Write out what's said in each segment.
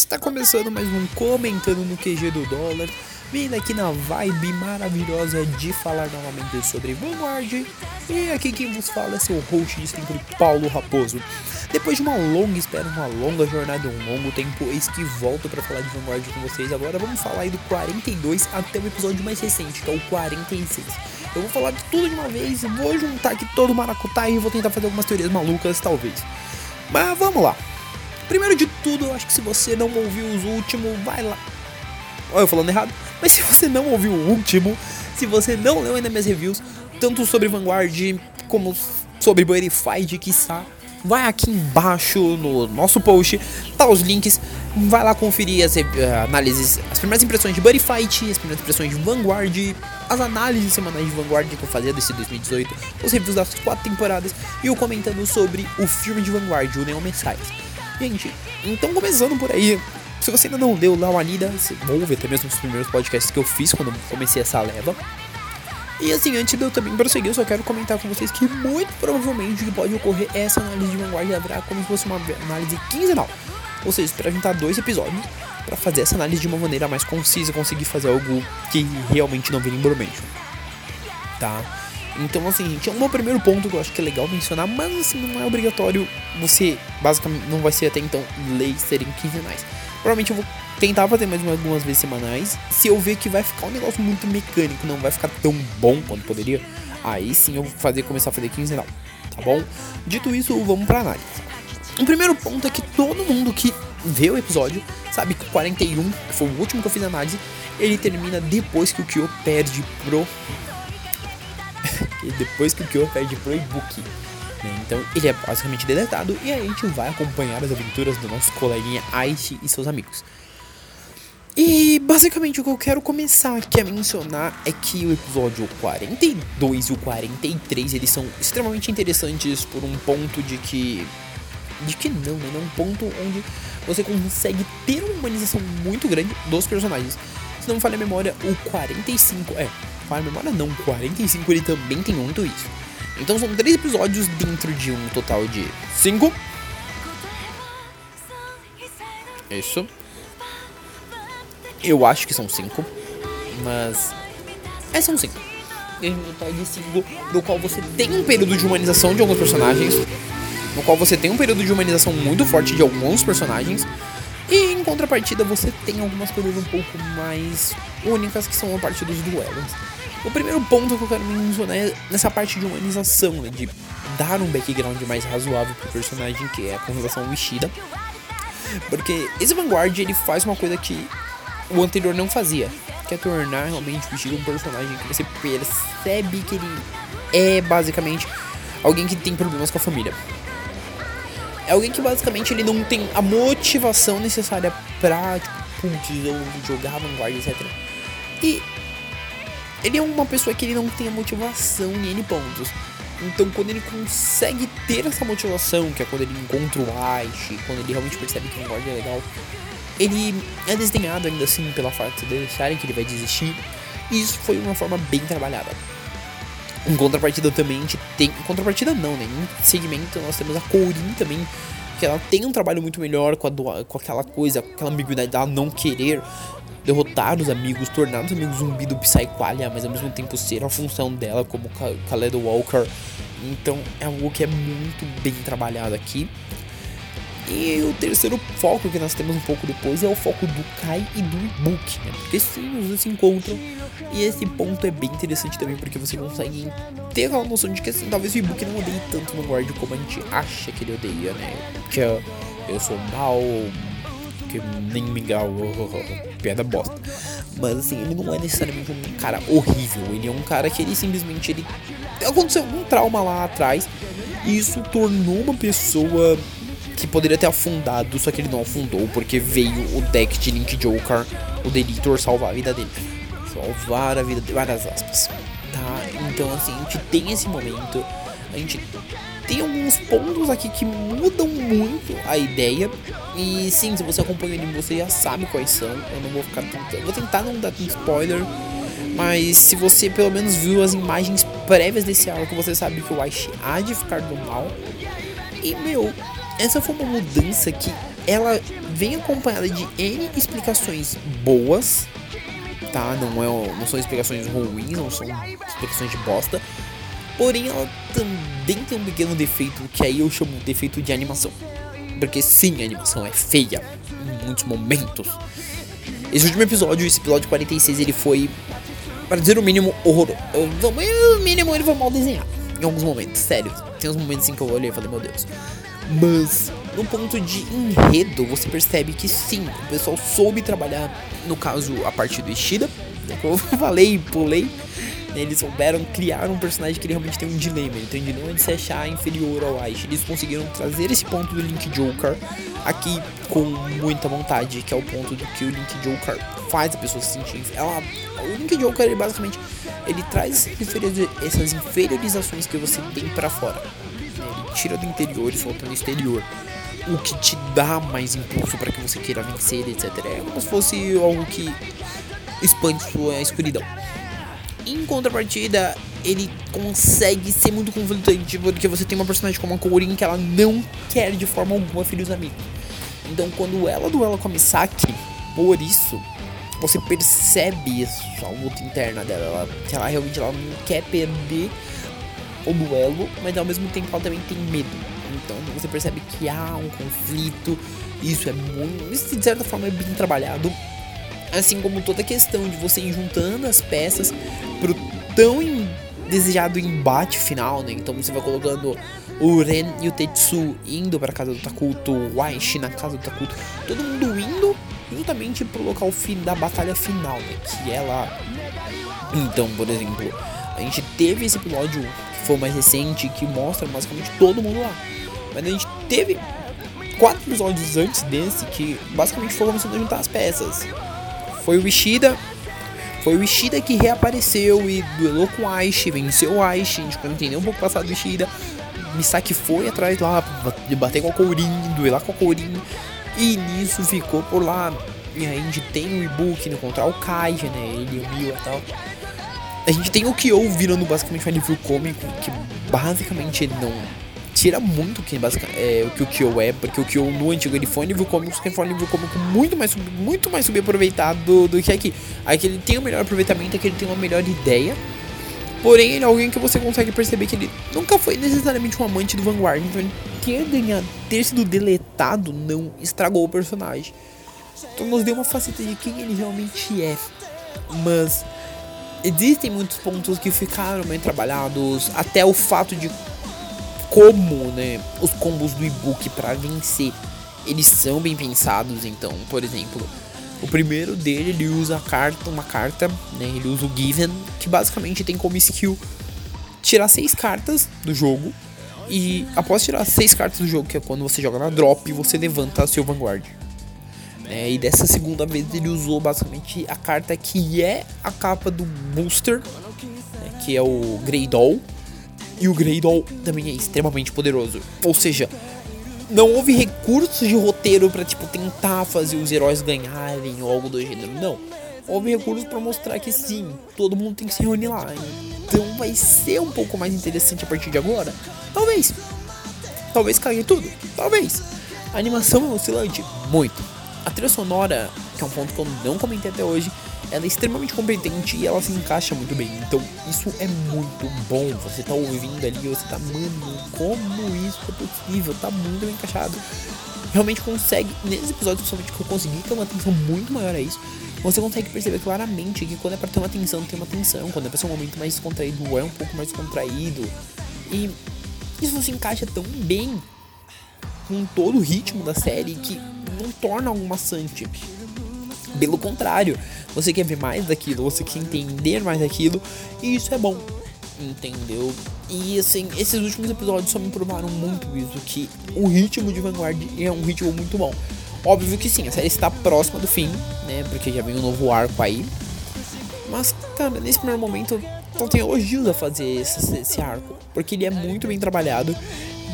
Está começando mais um Comentando no QG do Dólar, vindo aqui na vibe maravilhosa de falar novamente sobre Vanguard. E aqui quem vos fala é seu host de sempre, Paulo Raposo. Depois de uma longa espera, uma longa jornada, um longo tempo, eis que volto para falar de Vanguard com vocês. Agora vamos falar aí do 42 até o episódio mais recente, que é o 46. Eu vou falar de tudo de uma vez, vou juntar aqui todo o maracutá e vou tentar fazer algumas teorias malucas, talvez. Mas vamos lá. Primeiro de tudo, eu acho que se você não ouviu os últimos, vai lá. Olha eu falando errado. Mas se você não ouviu o último, se você não leu ainda minhas reviews, tanto sobre Vanguard como sobre Buddyfight, quiçá, vai aqui embaixo no nosso post, tá os links, vai lá conferir as análises, as primeiras impressões de Buddyfight, as primeiras impressões de Vanguard, as análises semanais de Vanguard que eu fazia desse 2018, os reviews das 4 temporadas e o comentando sobre o filme de Vanguard, o Neon Messiah. Gente, então começando por aí, se você ainda não deu Lawanida, você ouve até mesmo os primeiros podcasts que eu fiz quando comecei essa leva. E assim, antes de eu também prosseguir, eu só quero comentar com vocês que muito provavelmente o que pode ocorrer é essa análise de Vanguard haverá como se fosse uma análise quinzenal. Ou seja, para juntar 2 episódios, para fazer essa análise de uma maneira mais concisa, conseguir fazer algo que realmente não vira embromation. Tá? Então assim, gente, é um primeiro ponto que eu acho que é legal mencionar, mas assim, não é obrigatório você, basicamente, não vai ser até então leis serem quinzenais. Provavelmente eu vou tentar fazer mais algumas vezes semanais, se eu ver que vai ficar um negócio muito mecânico, não vai ficar tão bom quanto poderia, aí sim eu vou começar a fazer quinzenal, tá bom? Dito isso, vamos pra análise. O primeiro ponto é que todo mundo que vê o episódio sabe que o 41, que foi o último que eu fiz a análise, ele termina depois que o Kyo perde pro... e-book. Né? Então ele é basicamente deletado e aí a gente vai acompanhar as aventuras do nosso coleguinha Aichi e seus amigos. E basicamente o que eu quero começar aqui a mencionar é que o episódio 42 e o 43 eles são extremamente interessantes por um ponto de que... é um ponto onde você consegue ter uma humanização muito grande dos personagens. Se não me falha a memória, o 45 o 45 ele também tem muito isso. Então são 3 episódios dentro de um total de 5. Isso. Eu acho que são 5. Mas... são 5. Tem um total de 5 no qual você tem um período de humanização de alguns personagens. No qual você tem um período de humanização muito forte de alguns personagens. E em contrapartida você tem algumas coisas um pouco mais únicas que são a parte dos duelos. O primeiro ponto que eu quero mencionar é nessa parte de humanização, né, de dar um background mais razoável pro personagem, que é a conversação Ishida. Porque esse Vanguard ele faz uma coisa que o anterior não fazia, que é tornar realmente o Ishida um personagem que você percebe que ele é basicamente alguém que tem problemas com a família. É alguém que basicamente ele não tem a motivação necessária pra, jogar Vanguard, etc. E ele é uma pessoa que ele não tem a motivação em N pontos. Então quando ele consegue ter essa motivação, que é quando ele encontra o Aichi, quando ele realmente percebe que o Vanguard é legal, ele é desdenhado ainda assim pela parte de deixarem que ele vai desistir. E isso foi uma forma bem trabalhada. Em contrapartida também a gente tem... Em segmento nós temos a Corinne também, que ela tem um trabalho muito melhor com aquela coisa, com aquela ambiguidade dela não querer derrotar os amigos, tornar os amigos zumbi do Psyqualia, mas ao mesmo tempo ser a função dela como Kaledo Walker. Então é algo que é muito bem trabalhado aqui. E o terceiro foco que nós temos um pouco depois é o foco do Kai e do Book, né? Porque sim, os dois se encontram. E esse ponto é bem interessante também, porque você consegue ter aquela noção de que assim, talvez o Book não odeie tanto o Vanguard como a gente acha que ele odeia, né? Que eu sou mal, que nem mingau, piada bosta. Mas assim, ele não é necessariamente um cara horrível, ele é um cara que ele simplesmente ele aconteceu algum trauma lá atrás e isso tornou uma pessoa que poderia ter afundado, só que ele não afundou, porque veio o deck de Link Joker, o Delitor, salvar a vida dele. Salvar a vida dele, várias aspas. Tá, então assim, a gente tem esse momento, a gente tem alguns pontos aqui que mudam muito a ideia. E sim, se você acompanha ele, você já sabe quais são, eu não vou ficar tentando, vou tentar não dar spoiler. Mas se você pelo menos viu as imagens prévias desse arco, você sabe que o Aichi há de ficar do mal. E, meu... essa foi uma mudança que ela vem acompanhada de N explicações boas, tá? Não são explicações ruins, não são explicações de bosta. Porém, ela também tem um pequeno defeito, que aí eu chamo de defeito de animação. Porque sim, a animação é feia em muitos momentos. Esse último episódio, esse episódio 46, ele foi, para dizer o mínimo, horroroso. O mínimo, ele foi mal desenhado em alguns momentos, sério. Tem uns momentos em que eu olhei e falei, meu Deus. Mas, no ponto de enredo, você percebe que sim, o pessoal soube trabalhar, no caso, a parte do Ishida, né, como eu falei e pulei. Eles souberam criar um personagem que ele realmente tem um dilema. Ele tem um dilema de se achar inferior ao Aish. Eles conseguiram trazer esse ponto do Link Joker aqui com muita vontade, que é o ponto do que o Link Joker faz a pessoa se sentir. O Link Joker, ele basicamente, ele traz essas inferiorizações que você tem pra fora. Ele tira do interior e solta no exterior, o que te dá mais impulso pra que você queira vencer, etc. É como se fosse algo que expande sua escuridão. Em contrapartida, ele consegue ser muito conflitante, porque você tem uma personagem como a Kourin que ela não quer de forma alguma filhos amigos. Então, quando ela duela com a Misaki, por isso, você percebe isso, a luta interna dela, que ela realmente ela não quer perder o duelo, mas ao mesmo tempo ela também tem medo. Então, você percebe que há um conflito, isso é muito, isso de certa forma é bem trabalhado. Assim como toda a questão de você ir juntando as peças pro tão desejado embate final, né? Então você vai colocando o Ren e o Tetsu indo pra casa do Takuto, o Aishi na casa do Takuto, todo mundo indo justamente pro local da batalha final, né? Que é lá. Então, por exemplo, a gente teve esse episódio que foi mais recente, que mostra basicamente todo mundo lá. Mas a gente teve 4 episódios antes desse que basicamente foi começando a juntar as peças. Foi o Ishida que reapareceu e duelou com o Aishi, venceu o Aishi, a gente entendeu um pouco o passado do Ishida. Misaki foi atrás lá, bater com a Kourin, duelar com a Kourin, e nisso ficou por lá. E aí a gente tem o Ibu indo contra o Kaija, né, ele e o Miwa e tal. A gente tem o Kyo virando basicamente um alívio cômico, que basicamente não tira muito o que o Kyo é, porque o Kyo no antigo ele foi um nível cômico, que foi um nível cômico muito mais subaproveitado do que aqui. Aqui ele tem um melhor aproveitamento, aqui ele tem uma melhor ideia, porém ele é alguém que você consegue perceber que ele nunca foi necessariamente um amante do Vanguard, então ele ter sido deletado não estragou o personagem, então nos deu uma faceta de quem ele realmente é, mas existem muitos pontos que ficaram bem trabalhados, até o fato de como, né, os combos do e-book pra vencer, eles são bem pensados. Então, por exemplo, o primeiro dele, ele usa uma carta, né, ele usa o Given, que basicamente tem como skill tirar 6 cartas do jogo, e após tirar 6 cartas do jogo, que é quando você joga na drop, você levanta seu Vanguard, né, e dessa segunda vez ele usou basicamente a carta que é a capa do Booster, né, que é o Grey Doll. E o Greydol também é extremamente poderoso. Ou seja, não houve recursos de roteiro pra tipo tentar fazer os heróis ganharem ou algo do gênero. Não. Houve recursos pra mostrar que sim, todo mundo tem que se reunir lá. Então vai ser um pouco mais interessante a partir de agora. Talvez. Talvez caia tudo. Talvez. A animação é oscilante. Muito. A trilha sonora, que é um ponto que eu não comentei até hoje, ela é extremamente competente e ela se encaixa muito bem. Então isso é muito bom. Você tá ouvindo ali, você tá, mano, como isso é possível? Tá muito bem encaixado. Realmente consegue, nesse episódio principalmente que eu consegui ter uma atenção muito maior a isso. Você consegue perceber claramente que quando é pra ter uma atenção, tem uma atenção. Quando é pra ser um momento mais descontraído, é um pouco mais descontraído. E isso se encaixa tão bem com todo o ritmo da série que não torna algo maçante. Pelo contrário, você quer ver mais daquilo, você quer entender mais daquilo, e isso é bom, entendeu? E assim, esses últimos episódios só me provaram muito isso, que o ritmo de Vanguard é um ritmo muito bom. Óbvio que sim, a série está próxima do fim, né, porque já vem um novo arco aí, mas, cara, nesse primeiro momento, eu tenho elogios a fazer esse arco, porque ele é muito bem trabalhado,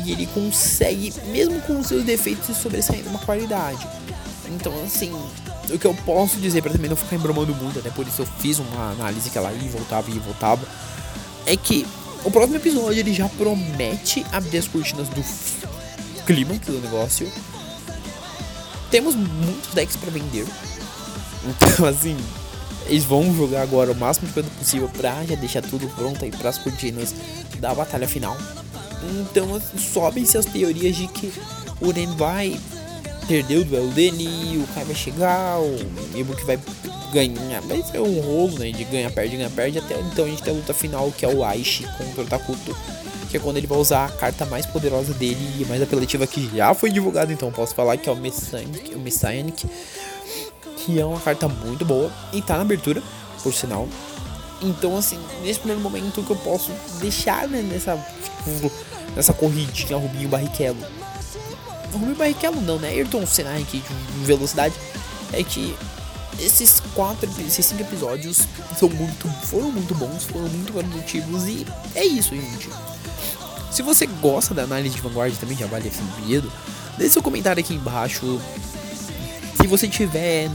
e ele consegue, mesmo com os seus defeitos, sobressair uma qualidade. Então, assim, o que eu posso dizer pra também não ficar embromando muito, até por isso eu fiz uma análise que ela ia e voltava, é que o próximo episódio ele já promete abrir as cortinas do clímax do negócio. temos muitos decks pra vender. Então, assim, eles vão jogar agora o máximo de coisa possível pra já deixar tudo pronto aí pras cortinas da batalha final. Então, sobem-se as teorias de que o Ren vai perder o duelo dele, o Kai vai chegar, o Ibuki vai ganhar, mas é um rolo, né, de ganha, perde, até então a gente tem a luta final, que é o Aishi contra o Takuto, que é quando ele vai usar a carta mais poderosa dele e mais apelativa, que já foi divulgada, então posso falar, que é o Messianic, que é uma carta muito boa, e tá na abertura, por sinal. Então, assim, nesse primeiro momento que eu posso deixar, né, nessa corridinha, Rubinho Barrichello não, né, Ayrton Senna aqui de velocidade, é que esses cinco episódios foram muito bons, foram muito produtivos, e é isso, gente. Se você gosta da análise de Vanguard, também já vale esse pedido, deixe seu comentário aqui embaixo. Se você tiver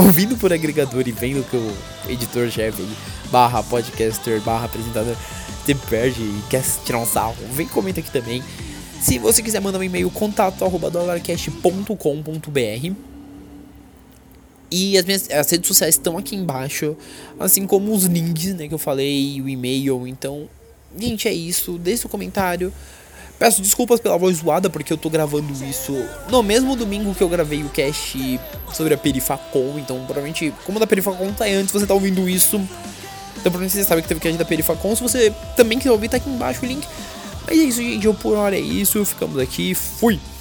ouvindo por agregador e vendo que o editor-chefe /podcaster/apresentador se perde e quer tirar um sarro, vem comenta aqui também. Se você quiser mandar um e-mail, contato@dollarcast.com.br. E as redes sociais estão aqui embaixo, assim como os links, né, que eu falei, o e-mail. Então, gente, é isso. Deixe seu comentário. Peço desculpas pela voz zoada, porque eu tô gravando isso no mesmo domingo que eu gravei o cast sobre a Perifacon. Então, provavelmente, como da Perifacon tá antes, você tá ouvindo isso. Então, provavelmente você sabe que teve o cast da Perifacon. Se você também quiser ouvir, tá aqui embaixo o link. Mas é isso, gente. Por hora é isso. Ficamos aqui. Fui!